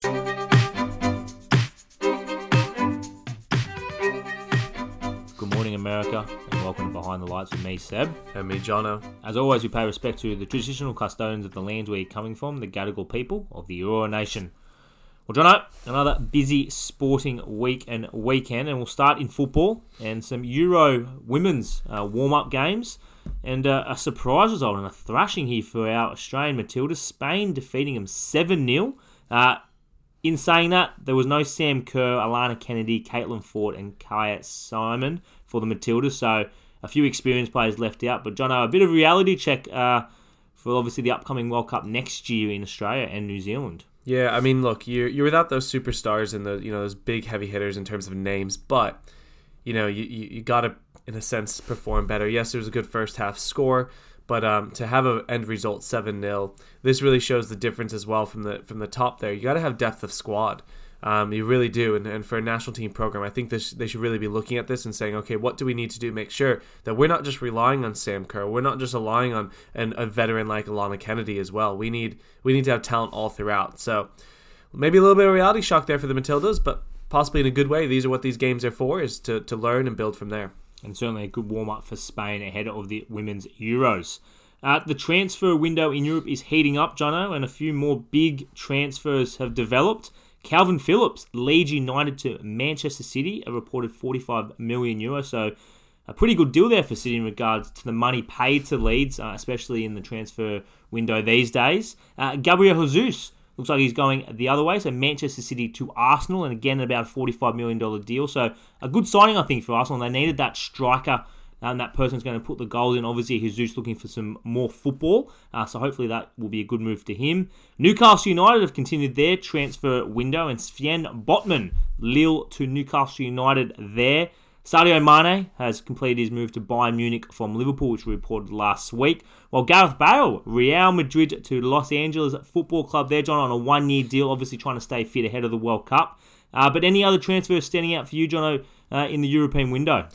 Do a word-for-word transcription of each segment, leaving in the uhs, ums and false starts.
Good morning, America, and welcome to Behind the Lights with me, Seb. And me, Jono. As always, we pay respect to the traditional custodians of the lands where you're coming from, the Gadigal people of the Eora Nation. Well, Jono, another busy sporting week and weekend, and we'll start in football and some Euro women's uh, warm-up games, and uh, a surprise result and a thrashing here for our Australian Matildas, Spain defeating them seven nil. Uh, In saying that, there was no Sam Kerr, Alana Kennedy, Caitlin Ford and Kaya Simon for the Matildas, so a few experienced players left out. But Jono, a bit of reality check uh, for obviously the upcoming World Cup next year in Australia and New Zealand. Yeah, I mean, look, you're, you're without those superstars and the you know those big heavy hitters in terms of names, but you know you you, you got to, in a sense, perform better. Yes, there was a good first half score, but um, to have an end result seven nil, this really shows the difference as well from the from the top there. You got to have depth of squad. Um, you really do. And, and for a national team program, I think this, they should really be looking at this and saying, okay, what do we need to do to make sure that we're not just relying on Sam Kerr? We're not just relying on an, a veteran like Alana Kennedy as well. We need we need to have talent all throughout. So maybe a little bit of reality shock there for the Matildas, but possibly in a good way. These are what these games are for, is to, to learn and build from there. And certainly a good warm-up for Spain ahead of the Women's Euros. Uh, the transfer window in Europe is heating up, Jono, and a few more big transfers have developed. Calvin Phillips, Leeds United to Manchester City, a reported forty-five million euros, so a pretty good deal there for City in regards to the money paid to Leeds, uh, especially in the transfer window these days. Uh, Gabriel Jesus looks like he's going the other way, so Manchester City to Arsenal, and again about a forty-five million dollars deal. So a good signing, I think, for Arsenal. They needed that striker, and that person's going to put the goals in. Obviously, Jesus looking for some more football, uh, so hopefully that will be a good move to him. Newcastle United have continued their transfer window, and Sven Botman, Lille to Newcastle United there. Sadio Mane has completed his move to Bayern Munich from Liverpool, which we reported last week. While Gareth Bale, Real Madrid to Los Angeles Football Club there, John, on a one-year deal, obviously trying to stay fit ahead of the World Cup. Uh, but any other transfers standing out for you, Jono, uh, in the European window?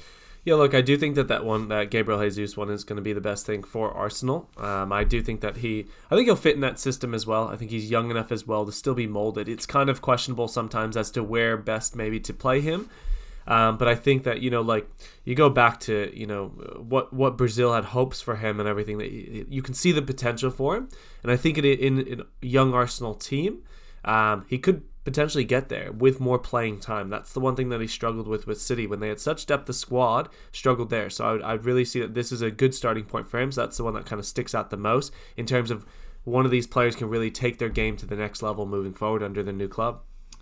Yeah, look, I do think that that one, that Gabriel Jesus one, is going to be the best thing for Arsenal. Um, I do think that he, I think he'll fit in that system as well. I think he's young enough as well to still be molded. It's kind of questionable sometimes as to where best maybe to play him. Um, but I think that, you know, like you go back to, you know, what what Brazil had hopes for him and everything, that you, you can see the potential for him. And I think in in a young Arsenal team, um, he could potentially get there with more playing time. That's the one thing that he struggled with with City when they had such depth of squad, struggled there. So I would, I would really see that this is a good starting point for him. So that's the one that kind of sticks out the most in terms of one of these players can really take their game to the next level moving forward under the new club.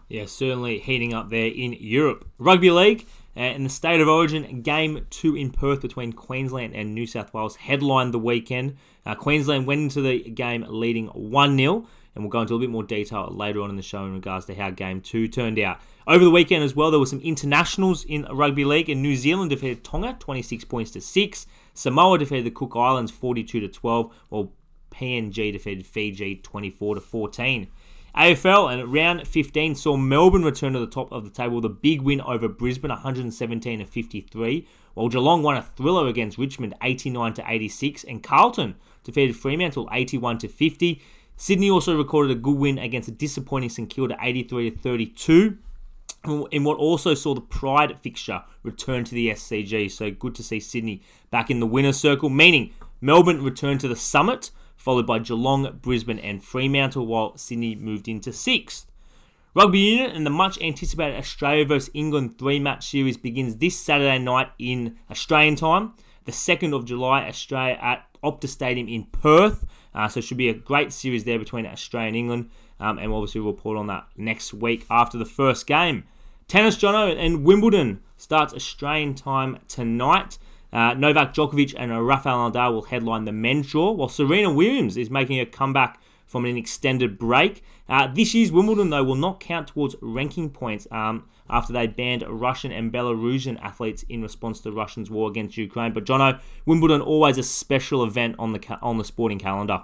Yeah, certainly heating up there in Europe. Rugby League and the State of Origin Game two in Perth between Queensland and New South Wales headlined the weekend. Uh, Queensland went into the game leading one nil, and we'll go into a bit more detail later on in the show in regards to how Game two turned out. Over the weekend as well, there were some internationals in Rugby League, and New Zealand defeated Tonga twenty-six points to six. Samoa defeated the Cook Islands forty-two to twelve, while P N G defeated Fiji twenty-four to fourteen. A F L and round fifteen saw Melbourne return to the top of the table with a big win over Brisbane, one seventeen to fifty-three, while Geelong won a thriller against Richmond, eighty-nine to eighty-six, and Carlton defeated Fremantle, eighty-one to fifty. Sydney also recorded a good win against a disappointing St Kilda, eighty-three to thirty-two, in what also saw the Pride fixture return to the S C G. So good to see Sydney back in the winner's circle, meaning Melbourne returned to the summit, followed by Geelong, Brisbane and Fremantle, while Sydney moved into sixth. Rugby Union and the much-anticipated Australia versus England three-match series begins this Saturday night in Australian time, the second of July, Australia at Optus Stadium in Perth. Uh, so it should be a great series there between Australia and England, um, and we'll obviously report on that next week after the first game. Tennis, Jono, and Wimbledon starts Australian time tonight. Uh, Novak Djokovic and Rafael Nadal will headline the men's draw, while Serena Williams is making a comeback from an extended break. Uh, this year's Wimbledon, though, will not count towards ranking points um, after they banned Russian and Belarusian athletes in response to Russia's war against Ukraine. But Jono, Wimbledon always a special event on the ca- on the sporting calendar.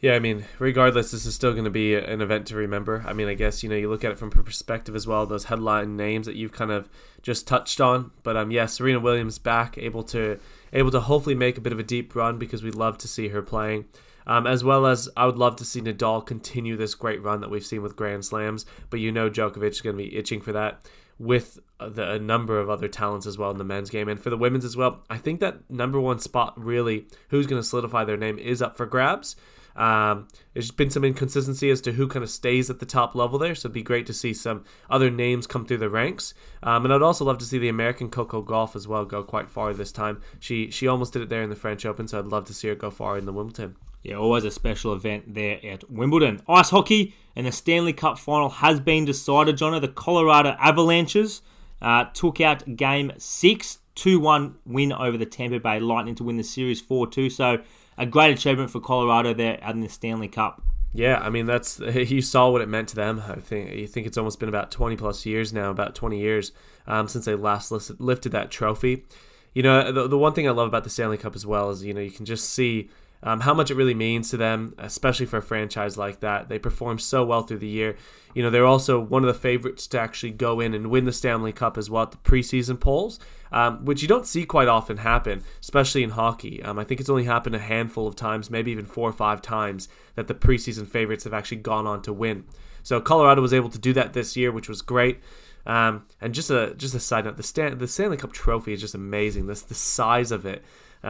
Yeah, I mean, regardless, this is still going to be an event to remember. I mean, I guess, you know, you look at it from a perspective as well, those headline names that you've kind of just touched on. But, um, yeah, Serena Williams back, able to able to hopefully make a bit of a deep run because we'd love to see her playing. Um, as well as I would love to see Nadal continue this great run that we've seen with Grand Slams, but you know Djokovic is going to be itching for that, with the, a number of other talents as well in the men's game. And for the women's as well, I think that number one spot, really, who's going to solidify their name, is up for grabs. Um, there's been some inconsistency as to who kind of stays at the top level there, so it'd be great to see some other names come through the ranks. Um, and I'd also love to see the American Coco Gauff as well go quite far this time. She, she almost did it there in the French Open, so I'd love to see her go far in the Wimbledon. Yeah, always a special event there at Wimbledon. Ice hockey and the Stanley Cup final has been decided, Jono. The Colorado Avalanches uh, took out Game six, two one win over the Tampa Bay Lightning to win the series four two. So a great achievement for Colorado there out in the Stanley Cup. Yeah, I mean, that's you saw what it meant to them. I think you think it's almost been about twenty plus years now, about twenty years um, since they last lifted that trophy. You know, the, the one thing I love about the Stanley Cup as well is, you know, you can just see Um, how much it really means to them, especially for a franchise like that. They perform so well through the year. You know, they're also one of the favorites to actually go in and win the Stanley Cup as well at the preseason polls, um, which you don't see quite often happen, especially in hockey. Um, I think it's only happened a handful of times, maybe even four or five times, that the preseason favorites have actually gone on to win. So Colorado was able to do that this year, which was great. Um, and just a just a side note, the, Stan- the Stanley Cup trophy is just amazing. This the size of it.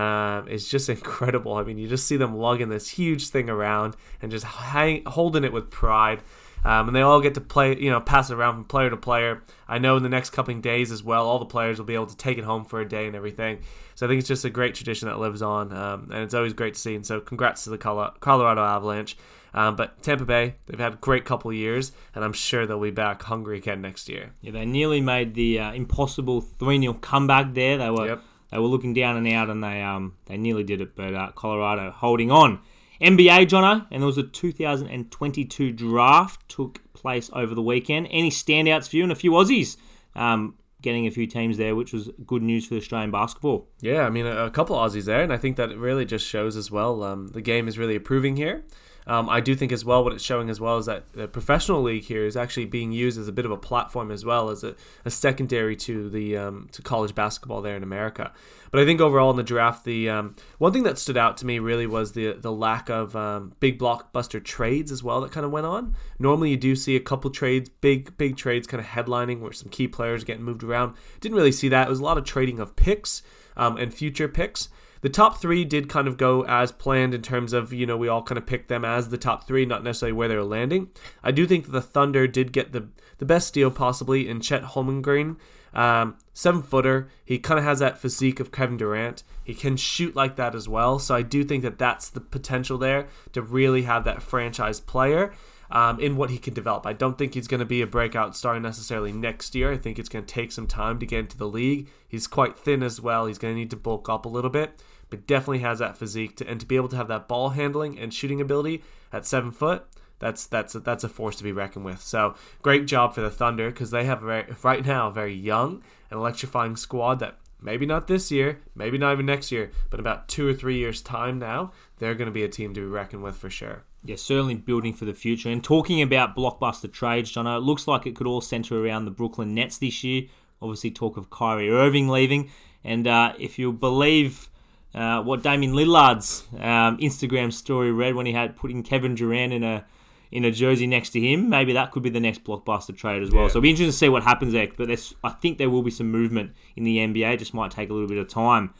Um, it's just incredible. I mean, you just see them lugging this huge thing around and just hang, holding it with pride. Um, and they all get to play, you know, pass it around from player to player. I know in the next couple of days as well, all the players will be able to take it home for a day and everything. So I think it's just a great tradition that lives on, um, and it's always great to see. And so congrats to the Colorado Avalanche. Um, but Tampa Bay, they've had a great couple of years, and I'm sure they'll be back hungry again next year. Yeah, they nearly made the uh, impossible three nil comeback there. They were... Yep. They were looking down and out, and they um they nearly did it, but uh, Colorado holding on. N B A, Jono, and there was a two thousand twenty-two draft took place over the weekend. Any standouts for you and a few Aussies? Um, getting a few teams there, which was good news for Australian basketball. Yeah, I mean, a, a couple Aussies there, and I think that it really just shows as well. Um, the game is really improving here. Um, I do think as well what it's showing as well is that the professional league here is actually being used as a bit of a platform as well as a, a secondary to the um, to college basketball there in America. But I think overall in the draft, the um, one thing that stood out to me really was the the lack of um, big blockbuster trades as well that kind of went on. Normally you do see a couple trades, big big trades kind of headlining where some key players getting moved around. Didn't really see that. It was a lot of trading of picks um, and future picks. The top three did kind of go as planned in terms of, you know, we all kind of picked them as the top three, not necessarily where they were landing. I do think that the Thunder did get the the best deal possibly in Chet Holmgren. Um, seven-footer. He kind of has that physique of Kevin Durant. He can shoot like that as well. So I do think that that's the potential there to really have that franchise player um, in what he can develop. I don't think he's going to be a breakout star necessarily next year. I think it's going to take some time to get into the league. He's quite thin as well. He's going to need to bulk up a little bit. But definitely has that physique to, and to be able to have that ball handling and shooting ability at seven foot, that's that's a, that's a force to be reckoned with. So great job for the Thunder because they have a very, right now a very young and electrifying squad that maybe not this year, maybe not even next year, but about two or three years time now, they're going to be a team to be reckoned with for sure. Yeah, certainly building for the future. And talking about blockbuster trades, Jono, it looks like it could all center around the Brooklyn Nets this year. Obviously, talk of Kyrie Irving leaving, and uh, if you believe. Uh, what Damian Lillard's um, Instagram story read when he had putting Kevin Durant in a in a jersey next to him, maybe that could be the next blockbuster trade as well. Yeah. So it'll be interesting to see what happens there. But there's, I think there will be some movement in the N B A. It just might take a little bit of time.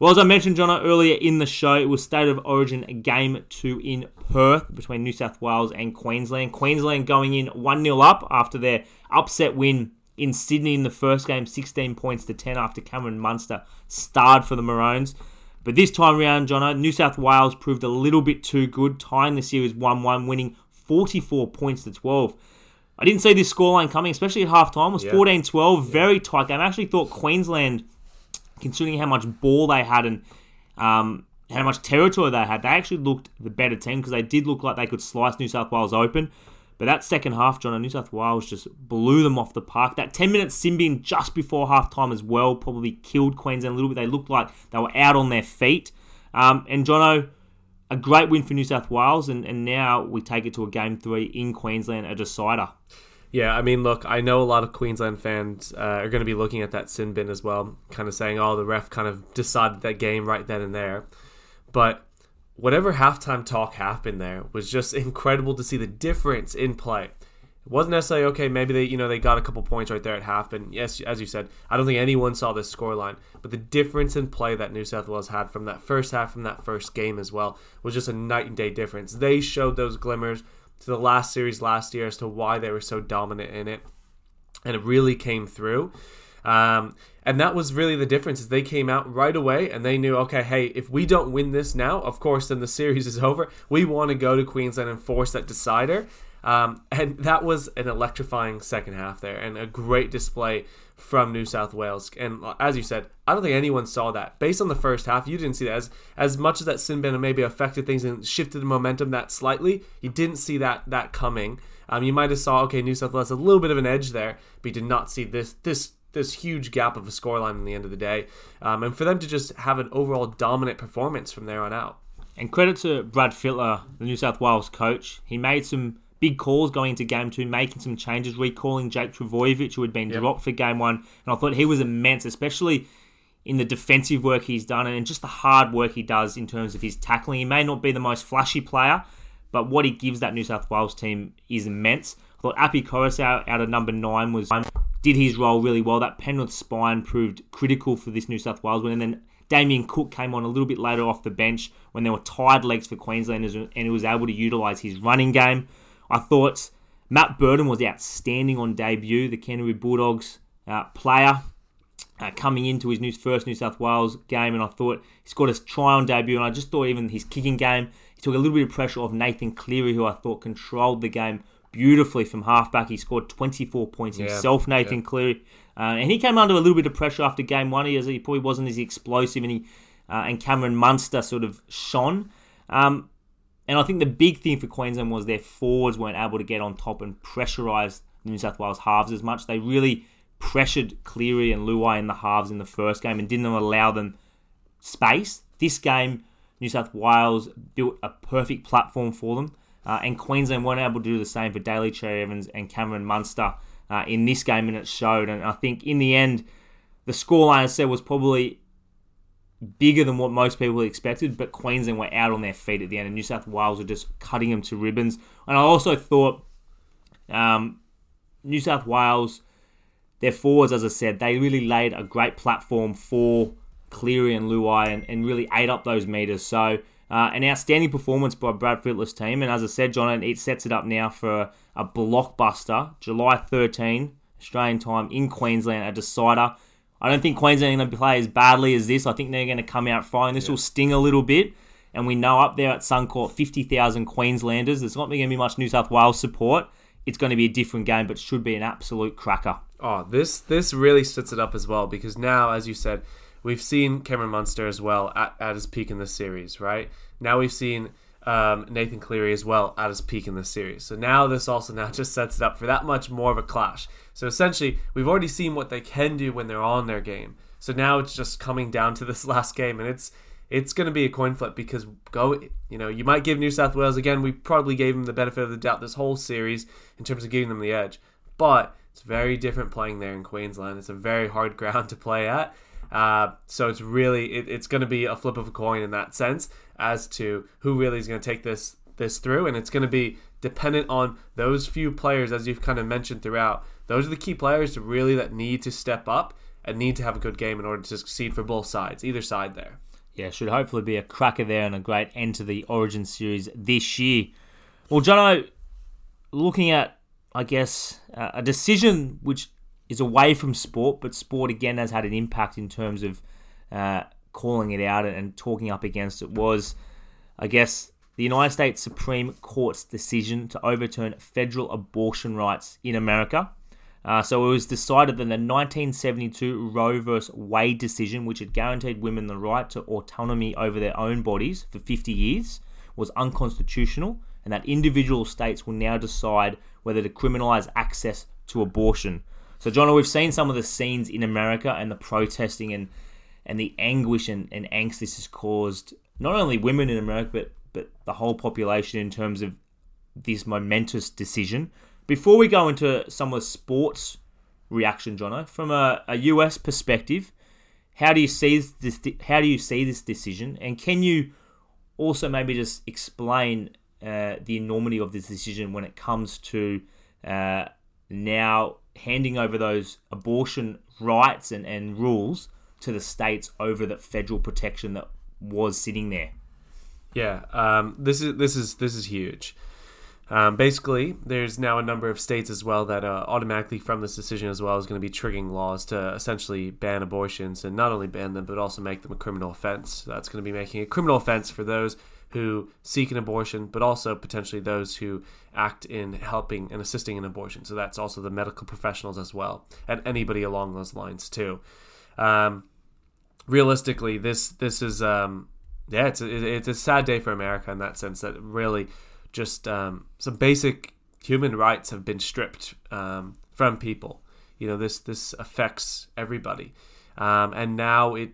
Well, as I mentioned, Jono, earlier in the show, it was State of Origin Game two in Perth between New South Wales and Queensland. Queensland going in one nil up after their upset win in Sydney in the first game, sixteen points to ten after Cameron Munster starred for the Maroons. But this time round, Jono, New South Wales proved a little bit too good, tying the series one one, winning forty-four points to twelve. I didn't see this scoreline coming, especially at halftime. It was yeah. fourteen twelve, yeah. Very tight game. I actually thought Queensland, considering how much ball they had and um, how much territory they had, they actually looked the better team because they did look like they could slice New South Wales open. But that second half, Jono, New South Wales just blew them off the park. That ten-minute sin bin just before halftime as well probably killed Queensland a little bit. They looked like they were out on their feet. Um, and Jono, a great win for New South Wales, and, and now we take it to a Game three in Queensland, a decider. Yeah, I mean, look, I know a lot of Queensland fans uh, are going to be looking at that sin bin as well, kind of saying, oh, the ref kind of decided that game right then and there. But whatever halftime talk happened there was just incredible to see the difference in play. It wasn't necessarily, okay, maybe they, you know, they got a couple points right there at half, and yes, as you said, I don't think anyone saw this scoreline, but the difference in play that New South Wales had from that first half, from that first game as well, was just a night and day difference. They showed those glimmers to the last series last year as to why they were so dominant in it, and it really came through. Um, and that was really the difference, is they came out right away and they knew, okay, hey, if we don't win this now, of course, then the series is over. We want to go to Queensland and force that decider. Um, and that was an electrifying second half there, and a great display from New South Wales. And as you said, I don't think anyone saw that. Based on the first half, you didn't see that. As, as much as that sin bin maybe affected things and shifted the momentum that slightly, you didn't see that that coming. Um, you might have saw, okay, New South Wales has a little bit of an edge there, but you did not see this this this huge gap of a scoreline in the end of the day. Um, and for them to just have an overall dominant performance from there on out. And credit to Brad Fittler, the New South Wales coach. He made some big calls going into game two, making some changes, recalling Jake Travojevic, who had been yep. dropped for game one. And I thought he was immense, especially in the defensive work he's done and just the hard work he does in terms of his tackling. He may not be the most flashy player, but what he gives that New South Wales team is immense. I thought Api Coruscant out of number nine was did his role really well. That Penrith spine proved critical for this New South Wales win. And then Damien Cook came on a little bit later off the bench when there were tired legs for Queenslanders, and he was able to utilise his running game. I thought Matt Burton was outstanding on debut, the Canterbury Bulldogs uh, player uh, coming into his new, first New South Wales game, and I thought he scored a try on debut, and I just thought even his kicking game, he took a little bit of pressure off Nathan Cleary, who I thought controlled the game beautifully from halfback. He scored twenty-four points yeah, himself, Nathan yeah. Cleary, uh, and he came under a little bit of pressure after game one, as he probably wasn't as explosive, and, he, uh, and Cameron Munster sort of shone. Um, And I think the big thing for Queensland was their forwards weren't able to get on top and pressurise the New South Wales halves as much. They really pressured Cleary and Luai in the halves in the first game and didn't allow them space. This game, New South Wales built a perfect platform for them. Uh, and Queensland weren't able to do the same for Daly Cherry-Evans and Cameron Munster uh, in this game, and it showed. And I think in the end, the scoreline, I said, was probably bigger than what most people expected, but Queensland were out on their feet at the end, and New South Wales were just cutting them to ribbons. And I also thought um, New South Wales, their forwards, as I said, they really laid a great platform for Cleary and Luai, and, and really ate up those metres. So uh, an outstanding performance by Brad Fittler's team, and as I said, John, it sets it up now for a blockbuster, July thirteenth, Australian time, in Queensland, a decider. I don't think Queensland are going to play as badly as this. I think they're going to come out firing. This yeah. will sting a little bit. And we know up there at Suncorp, fifty thousand Queenslanders. There's not going to be much New South Wales support. It's going to be a different game, but should be an absolute cracker. Oh, this this really sets it up as well, because now, as you said, we've seen Cameron Munster as well at, at his peak in this series, right? Now we've seen um, Nathan Cleary as well at his peak in this series. So now this also now just sets it up for that much more of a clash. So essentially, we've already seen what they can do when they're on their game. So now it's just coming down to this last game, and it's it's going to be a coin flip, because go, you know, you might give New South Wales, again, we probably gave them the benefit of the doubt this whole series in terms of giving them the edge. But it's very different playing there in Queensland. It's a very hard ground to play at. Uh, so it's really, it, it's going to be a flip of a coin in that sense as to who really is going to take this this through, and it's going to be dependent on those few players, as you've kind of mentioned throughout. Those are the key players to really that need to step up and need to have a good game in order to succeed for both sides, either side there. Yeah, should hopefully be a cracker there and a great end to the Origin Series this year. Well, Jono, looking at, I guess, uh, a decision which is away from sport, but sport again has had an impact in terms of uh, calling it out and talking up against it, was, I guess, the United States Supreme Court's decision to overturn federal abortion rights in America. Uh, so it was decided that the nineteen seventy-two Roe versus Wade decision, which had guaranteed women the right to autonomy over their own bodies for fifty years, was unconstitutional, and that individual states will now decide whether to criminalize access to abortion. So, John, we've seen some of the scenes in America and the protesting and and the anguish and, and angst this has caused, not only women in America, but, but the whole population in terms of this momentous decision. Before we go into some of the sports reaction, Jono, from a, a U S perspective, how do you see this? How do you see this decision? And can you also maybe just explain uh, the enormity of this decision when it comes to uh, now handing over those abortion rights and, and rules to the states over the federal protection that was sitting there. Yeah, um, this is this is this is huge. Um, basically, there's now a number of states as well that uh, automatically from this decision as well is going to be triggering laws to essentially ban abortions, and not only ban them, but also make them a criminal offense. That's going to be making a criminal offense for those who seek an abortion, but also potentially those who act in helping and assisting in abortion. So that's also the medical professionals as well, and anybody along those lines too. Um, realistically, this this is um, yeah, it's a, it's a sad day for America in that sense that really. Just um, some basic human rights have been stripped um, from people. You know, this this affects everybody. Um, and now it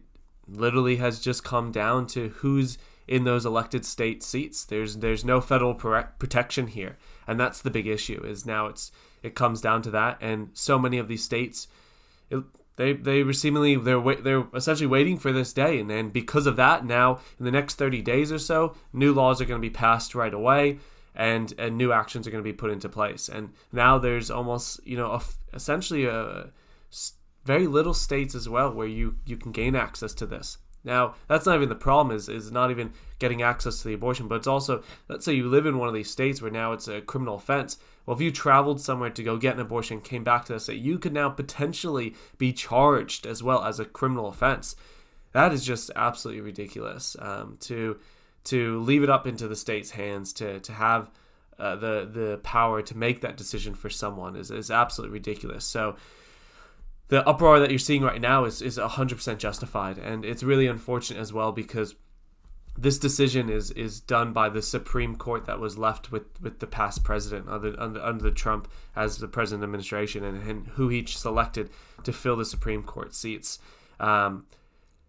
literally has just come down to who's in those elected state seats. There's there's no federal protection here. And that's the big issue is now it's it comes down to that. And so many of these states, it, they they were seemingly, they're they're essentially waiting for this day. And then because of that, now in the next thirty days or so, new laws are going to be passed right away and, and new actions are going to be put into place. And now there's almost, you know, a, essentially a, very little states as well where you, you can gain access to this. Now, that's not even the problem is, is not even getting access to the abortion, but it's also, let's say you live in one of these states where now it's a criminal offense. Well, if you traveled somewhere to go get an abortion, came back to that state, you could now potentially be charged as well as a criminal offense. That is just absolutely ridiculous. Um, to to leave it up into the state's hands to to have uh, the the power to make that decision for someone is is absolutely ridiculous. So the uproar that you're seeing right now is is one hundred percent justified, and it's really unfortunate as well because this decision is is done by the Supreme Court that was left with, with the past president under, under under Trump as the president administration and, and who he selected to fill the Supreme Court seats. Um,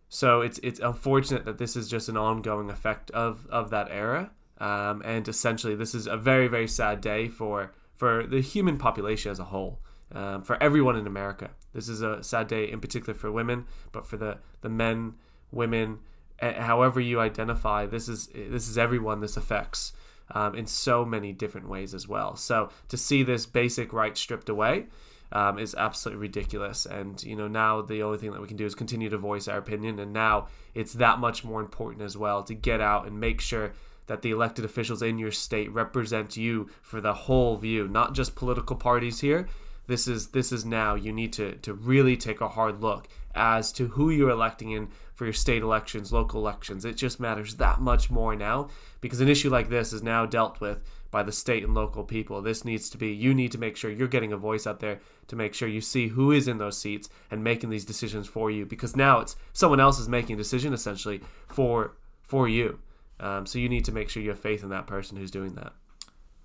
so it's it's unfortunate that this is just an ongoing effect of, of that era. Um, and essentially this is a very, very sad day for, for the human population as a whole, um, for everyone in America. This is a sad day in particular for women, but for the, the men, women, however you identify, this is this is everyone this affects um, in so many different ways as well. So to see this basic right stripped away um, is absolutely ridiculous. And you know now the only thing that we can do is continue to voice our opinion. And now it's that much more important as well to get out and make sure that the elected officials in your state represent you for the whole view, not just political parties here. This is this is now you need to to really take a hard look as to who you're electing in for your state elections, local elections. It just matters that much more now because an issue like this is now dealt with by the state and local people. This needs to be, you need to make sure you're getting a voice out there to make sure you see who is in those seats and making these decisions for you because now it's someone else is making a decision essentially for for you. Um, so you need to make sure you have faith in that person who's doing that.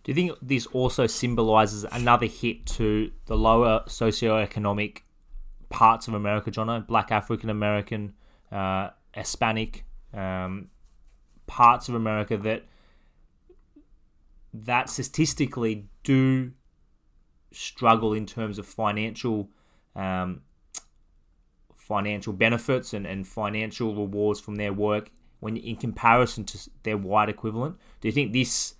Do you think this also symbolises another hit to the lower socioeconomic parts of America, Jono? Black African American, uh, Hispanic um, parts of America that that statistically do struggle in terms of financial um, financial benefits and, and financial rewards from their work when in comparison to their white equivalent. Do you think this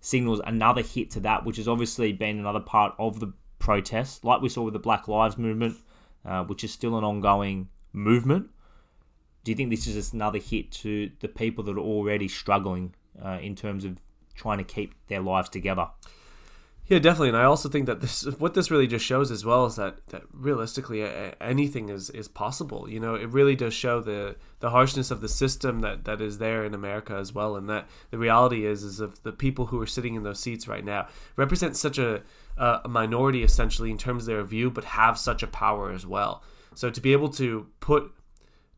signals another hit to that, which has obviously been another part of the protest, like we saw with the Black Lives Movement, uh, which is still an ongoing movement? Do you think this is just another hit to the people that are already struggling uh, in terms of trying to keep their lives together? Yeah, definitely. And I also think that this, what this really just shows as well is that, that realistically anything is, is possible. You know, it really does show the, the harshness of the system that, that is there in America as well. And that the reality is, is of the people who are sitting in those seats right now represent such a, a minority essentially in terms of their view, but have such a power as well. So to be able to put,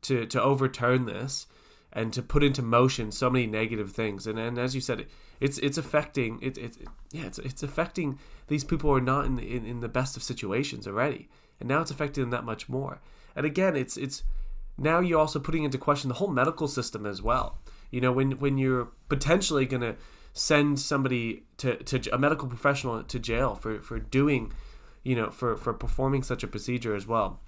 to, to overturn this and to put into motion so many negative things. And, and as you said, it's it's affecting it, it, it yeah it's it's affecting these people who are not in the, in, in the best of situations already, and now it's affecting them that much more. And again, it's it's now you're also putting into question the whole medical system as well. You know, when when you're potentially going to send somebody to, to a medical professional to jail for, for doing, you know, for, for performing such a procedure as well.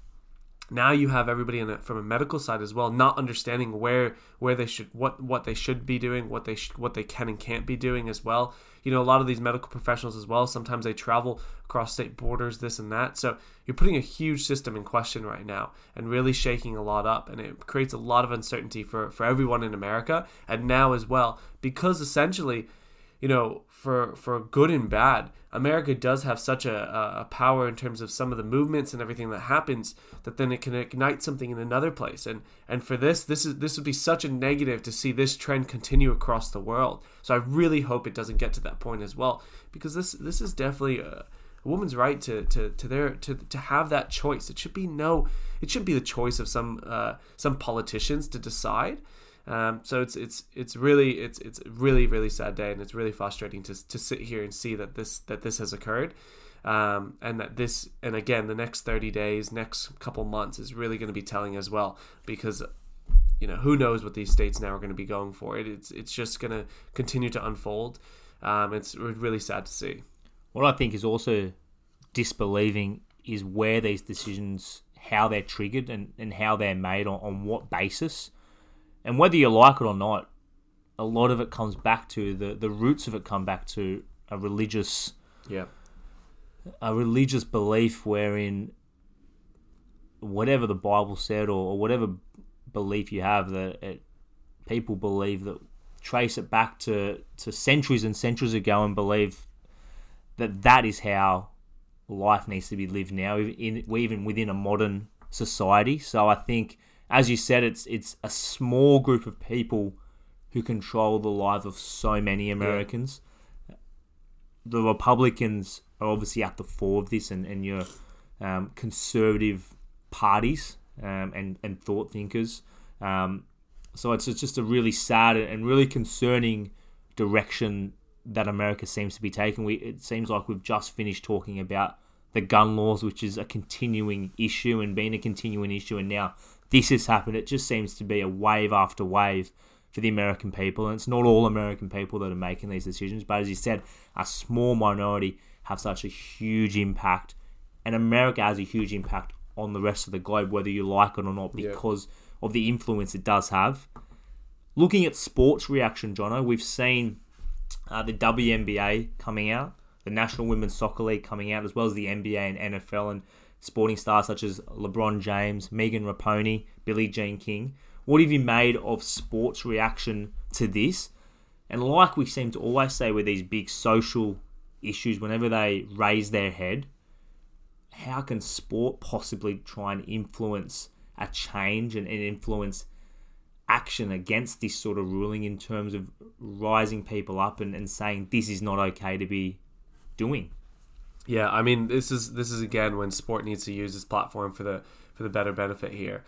Now you have everybody in it from a medical side as well, not understanding where where they should what what they should be doing, what they sh- what they can and can't be doing as well. You know, a lot of these medical professionals as well, sometimes they travel across state borders, this and that. So you're putting a huge system in question right now and really shaking a lot up, and it creates a lot of uncertainty for for everyone in America and now as well, because essentially, you know, for for good and bad, America does have such a, a power in terms of some of the movements and everything that happens that then it can ignite something in another place. And and for this, this is this would be such a negative to see this trend continue across the world. So I really hope it doesn't get to that point as well, because this this is definitely a, a woman's right to to to their to to have that choice. It should be no, it should be the choice of some uh, some politicians to decide. Um, so it's it's it's really it's it's really really sad day, and it's really frustrating to to sit here and see that this that this has occurred, um, and that this and again the next thirty days, next couple months is really going to be telling as well, because you know who knows what these states now are going to be going for. It it's it's just going to continue to unfold. Um, it's really sad to see. What I think is also disbelieving is where these decisions, how they're triggered and, and how they're made on, on what basis. And whether you like it or not, a lot of it comes back to the, the roots of it come back to a religious, yeah, a religious belief wherein whatever the Bible said or, or whatever belief you have that it, people believe that trace it back to, to centuries and centuries ago and believe that that is how life needs to be lived now, in, even within a modern society. So I think, as you said, it's it's a small group of people who control the lives of so many Americans. Yeah. The Republicans are obviously at the fore of this, and, and your um, conservative parties um, and, and thought thinkers. Um, so it's, it's just a really sad and really concerning direction that America seems to be taking. We, it seems like we've just finished talking about the gun laws, which is a continuing issue and been a continuing issue, and now this has happened. It just seems to be a wave after wave for the American people. And it's not all American people that are making these decisions. But as you said, a small minority have such a huge impact. And America has a huge impact on the rest of the globe, whether you like it or not, because yeah. of the influence it does have. Looking at sports reaction, Jono, we've seen uh, the W N B A coming out, the National Women's Soccer League coming out, as well as the N B A and N F L, and sporting stars such as LeBron James, Megan Rapinoe, Billie Jean King. What have you made of sports reaction to this? And like we seem to always say with these big social issues, whenever they raise their head, how can sport possibly try and influence a change and, and influence action against this sort of ruling in terms of rising people up and, and saying this is not okay to be doing? Yeah, I mean, this is this is again when sport needs to use its platform for the for the better benefit here,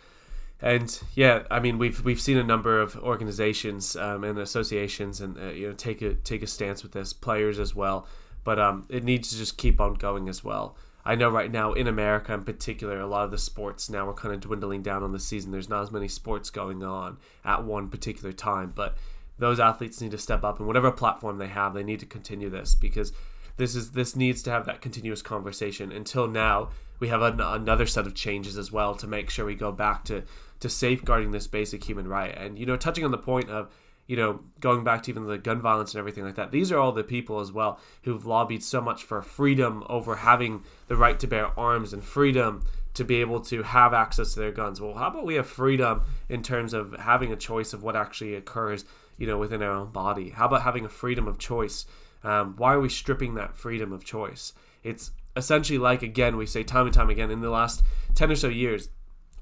and yeah, I mean we've we've seen a number of organizations um, and associations and uh, you know take a take a stance with this, players as well, but um, it needs to just keep on going as well. I know right now in America in particular, a lot of the sports now are kind of dwindling down on the season. There's not as many sports going on at one particular time, but those athletes need to step up, and whatever platform they have, they need to continue this, because This is this needs to have that continuous conversation. Until now, we have an, another set of changes as well to make sure we go back to, to safeguarding this basic human right. And, you know, touching on the point of, you know, going back to even the gun violence and everything like that, these are all the people as well who've lobbied so much for freedom over having the right to bear arms and freedom to be able to have access to their guns. Well, how about we have freedom in terms of having a choice of what actually occurs, you know, within our own body? How about having a freedom of choice? Um, why are we stripping that freedom of choice? It's essentially like, again, we say time and time again, in the last ten or so years,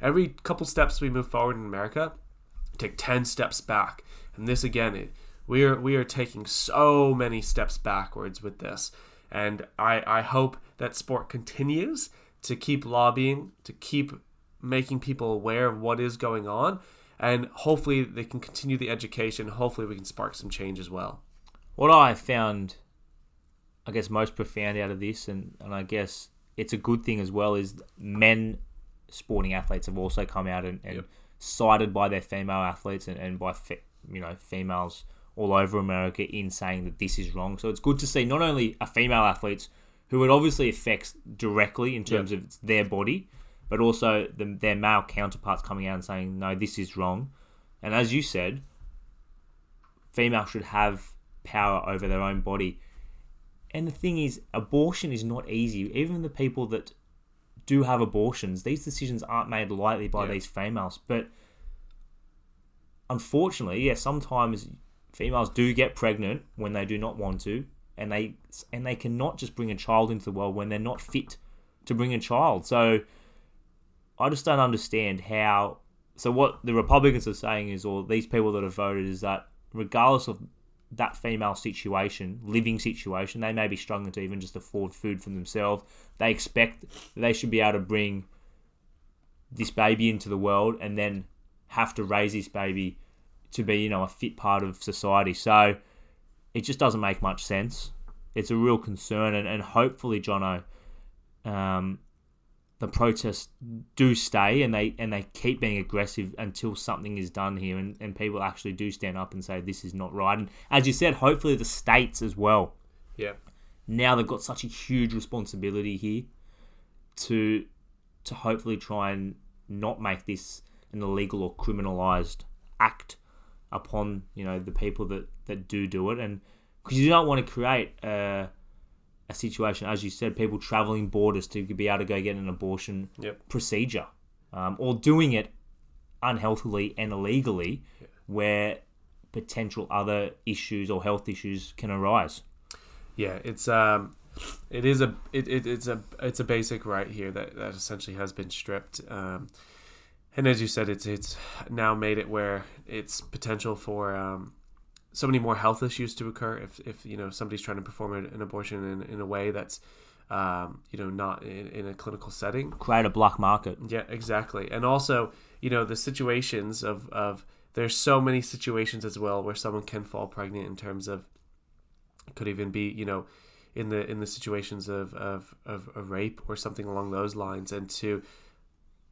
every couple steps we move forward in America, take ten steps back. And this, again, it, we are we are taking so many steps backwards with this. And I, I hope that sport continues to keep lobbying, to keep making people aware of what is going on. And hopefully they can continue the education. Hopefully we can spark some change as well. What I found, I guess, most profound out of this, and, and I guess it's a good thing as well, is men sporting athletes have also come out and, and yep. cited by their female athletes and, and by fe- you know females all over America in saying that this is wrong. So it's good to see not only a female athletes, who it obviously affects directly in terms yep. of their body, but also the, their male counterparts coming out and saying, no, this is wrong. And as you said, females should have power over their own body. And the thing is, abortion is not easy. Even the people that do have abortions, these decisions aren't made lightly by yeah. these females. But unfortunately, yeah, sometimes females do get pregnant when they do not want to, and they and they cannot just bring a child into the world when they're not fit to bring a child. So I just don't understand how... So what the Republicans are saying is, or these people that have voted, is that regardless of that female situation, living situation, they may be struggling to even just afford food for themselves. They expect they should be able to bring this baby into the world and then have to raise this baby to be, you know, a fit part of society. So it just doesn't make much sense. It's a real concern, and, and hopefully, Jono, um, the protests do stay and they and they keep being aggressive until something is done here, and, and people actually do stand up and say this is not right. And as you said, hopefully the states as well. Yeah. Now they've got such a huge responsibility here to to hopefully try and not make this an illegal or criminalized act upon, you know, the people that, that do do it. And because you don't want to create a... a situation, as you said, people travelling borders to be able to go get an abortion yep. procedure, um, or doing it unhealthily and illegally yeah. where potential other issues or health issues can arise. Yeah, it's um, it is a it, it it's a it's a basic right here that, that essentially has been stripped, um, and as you said, it's it's now made it where it's potential for um. so many more health issues to occur if, if you know somebody's trying to perform an abortion in, in a way that's um, you know not in, in a clinical setting. Create a black market. Yeah, exactly. And also, you know, the situations of, of there's so many situations as well where someone can fall pregnant in terms of could even be, you know, in the in the situations of of, of a rape or something along those lines, and to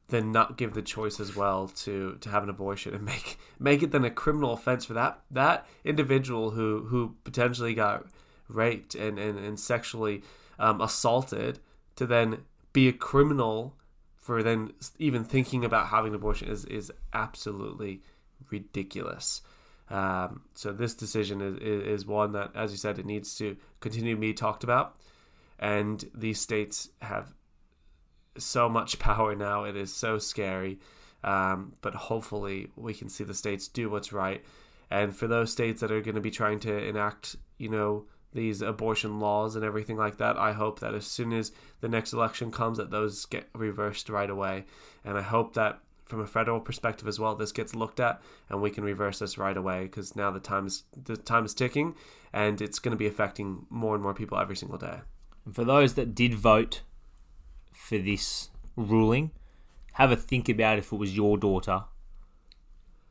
then not give the choice as well to, to have an abortion and make make it then a criminal offense for that that individual who, who potentially got raped and, and, and sexually um, assaulted to then be a criminal for then even thinking about having an abortion is, is absolutely ridiculous. Um, so this decision is, is one that, as you said, it needs to continue to be talked about, and these states have so much power now. It is so scary, um, but hopefully we can see the states do what's right. And for those states that are going to be trying to enact, you know, these abortion laws and everything like that, I hope that as soon as the next election comes that those get reversed right away. And I hope that from a federal perspective as well, this gets looked at and we can reverse this right away, because now the time is the time is ticking, and it's going to be affecting more and more people every single day. And for those that did vote for this ruling, have a think about if it was your daughter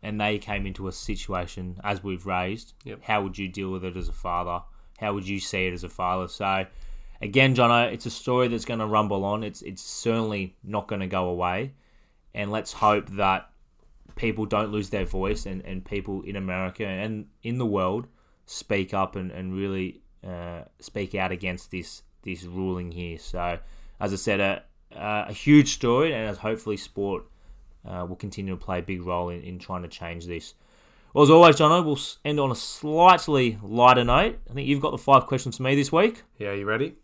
and they came into a situation as we've raised, yep. how would you deal with it as a father? How would you see it as a father? So again, Jono, it's a story that's going to rumble on. It's it's certainly not going to go away, and let's hope that people don't lose their voice, and, and people in America and in the world speak up and, and really uh, speak out against this this ruling here. So as I said, a, a huge story, and as hopefully sport uh, will continue to play a big role in, in trying to change this. Well, as always, Jono, we'll end on a slightly lighter note. I think you've got the five questions for me this week. Yeah, you ready?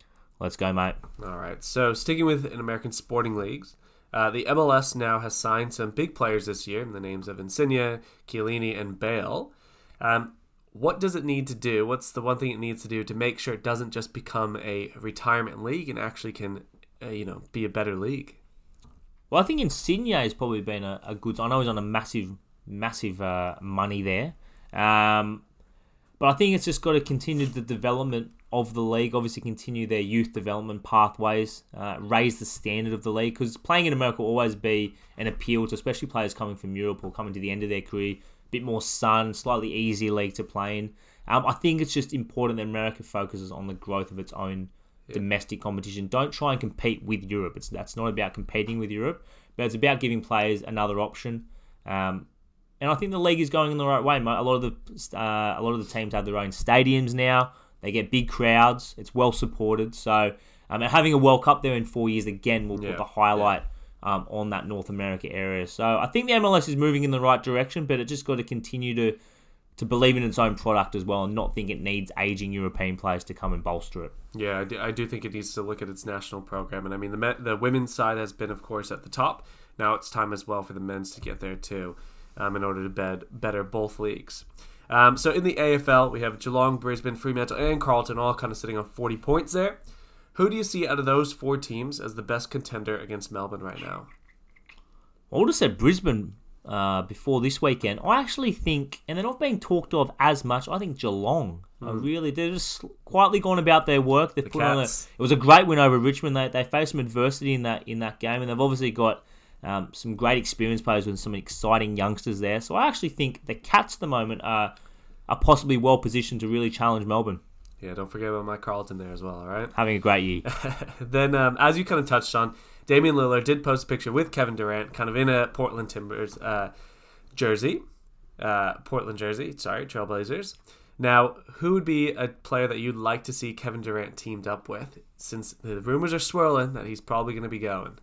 Let's go, mate. All right. So sticking with in American sporting leagues, uh, the M L S now has signed some big players this year in the names of Insigne, Chiellini, and Bale. Um, what does it need to do? What's the one thing it needs to do to make sure it doesn't just become a retirement league and actually can... Uh, you know, be a better league? Well, I think Insigne has probably been a, a good... I know he's on a massive, massive uh, money there. Um, but I think it's just got to continue the development of the league, obviously continue their youth development pathways, uh, raise the standard of the league, because playing in America will always be an appeal to especially players coming from Europe or coming to the end of their career, a bit more sun, slightly easier league to play in. Um, I think it's just important that America focuses on the growth of its own domestic competition. Don't try and compete with Europe. It's that's not about competing with Europe, but it's about giving players another option. Um, and I think the league is going in the right way. A lot of the uh, a lot of the teams have their own stadiums now. They get big crowds. It's well supported. So um, and having a World Cup there in four years again will put yeah, the highlight um, on that North America area. So I think the M L S is moving in the right direction, but it just got to continue to to believe in its own product as well and not think it needs ageing European players to come and bolster it. Yeah, I do, I do think it needs to look at its national program. And I mean, the the women's side has been, of course, at the top. Now it's time as well for the men's to get there too, um, in order to bed, better both leagues. Um, so in the A F L, we have Geelong, Brisbane, Fremantle, and Carlton all kind of sitting on forty points there. Who do you see out of those four teams as the best contender against Melbourne right now? I would have said Brisbane uh, before this weekend. I actually think, and they're not being talked of as much, I think Geelong. Mm. I really, they've just quietly gone about their work. They've the put on a, it was a great win over Richmond. They they faced some adversity in that in that game, and they've obviously got um, some great experienced players with some exciting youngsters there. So I actually think the Cats at the moment are are possibly well positioned to really challenge Melbourne. Yeah, don't forget about Mike Carlton there as well, all right? Having a great year. Then, um, as you kind of touched on, Damian Lillard did post a picture with Kevin Durant, kind of in a Portland Timbers uh, jersey. Uh, Portland jersey, sorry, Trailblazers. Now, who would be a player that you'd like to see Kevin Durant teamed up with, since the rumors are swirling that he's probably going to be going?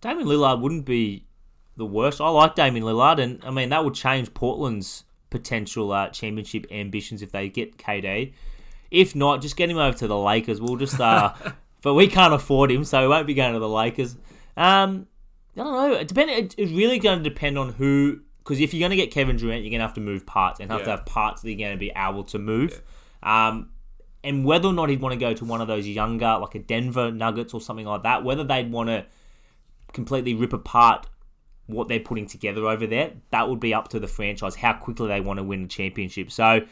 Damian Lillard wouldn't be the worst. I like Damian Lillard, and, I mean, that would change Portland's potential uh, championship ambitions if they get K D. If not, just get him over to the Lakers. We'll just, uh, but we can't afford him, so we won't be going to the Lakers. Um, I don't know. It depend. It's really going to depend on who, because if you're going to get Kevin Durant, you're going to have to move parts and have yeah. to have parts that you're going to be able to move. Yeah. Um, and whether or not he'd want to go to one of those younger, like a Denver Nuggets or something like that, whether they'd want to completely rip apart what they're putting together over there, that would be up to the franchise, how quickly they want to win a championship. So,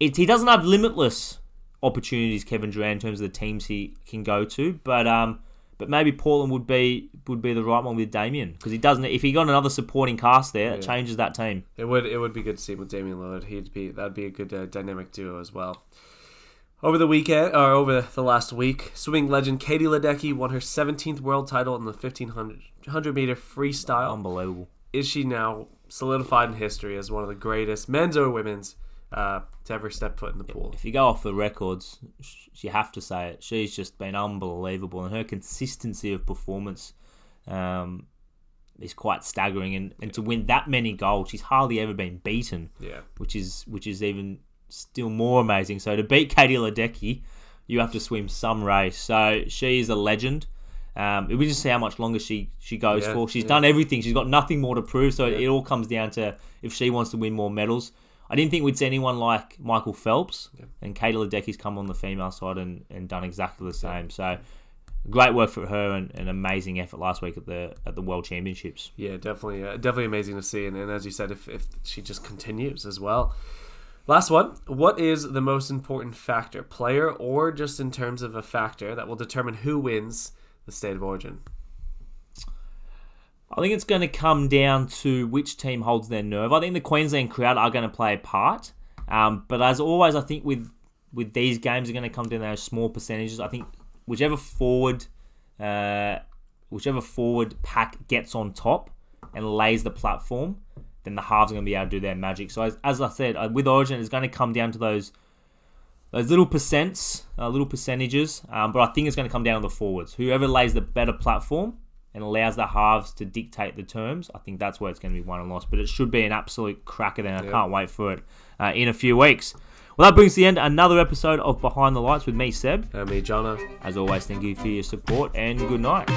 It, he doesn't have limitless opportunities, Kevin Durant, in terms of the teams he can go to, but um, but maybe Portland would be would be the right one with Damian, because he doesn't. If he got another supporting cast there, yeah. it changes that team. It would it would be good to see him with Damian Lillard. He'd be that'd be a good uh, dynamic duo as well. Over the weekend or over the last week, swimming legend Katie Ledecky won her seventeenth world title in the fifteen hundred meter freestyle. Unbelievable! Is she now solidified in history as one of the greatest men's or women's Uh, to ever step foot in the pool? If you go off the records, you have to say it. She's just been unbelievable, and her consistency of performance um, is quite staggering. And, and yeah. to win that many goals, she's hardly ever been beaten. Yeah, which is which is even still more amazing. So to beat Katie Ledecky, you have to swim some race. So she is a legend. Um, we just see how much longer she, she goes yeah, for. She's yeah. done everything. She's got nothing more to prove. So yeah. it all comes down to if she wants to win more medals. I didn't think we'd see anyone like Michael Phelps, yeah. and Katie Ledecky's come on the female side and, and done exactly the same. So, great work for her, and an amazing effort last week at the at the World Championships. Yeah, definitely, uh, definitely amazing to see. And, and as you said, if, if she just continues as well. Last one. What is the most important factor, player or just in terms of a factor, that will determine who wins the State of Origin? I think it's going to come down to which team holds their nerve. I think the Queensland crowd are going to play a part. Um, but as always, I think with with these games, are going to come down to those small percentages. I think whichever forward uh, whichever forward pack gets on top and lays the platform, then the halves are going to be able to do their magic. So as, as I said, with Origin, it's going to come down to those those little percents, uh, little percentages. Um, but I think it's going to come down to the forwards. Whoever lays the better platform and allows the halves to dictate the terms, I think that's where it's going to be won and lost. But it should be an absolute cracker then. I yep. can't wait for it uh, in a few weeks. Well, that brings to the end another episode of Behind the Lights with me, Seb. And me, Jono. As always, thank you for your support, and good night.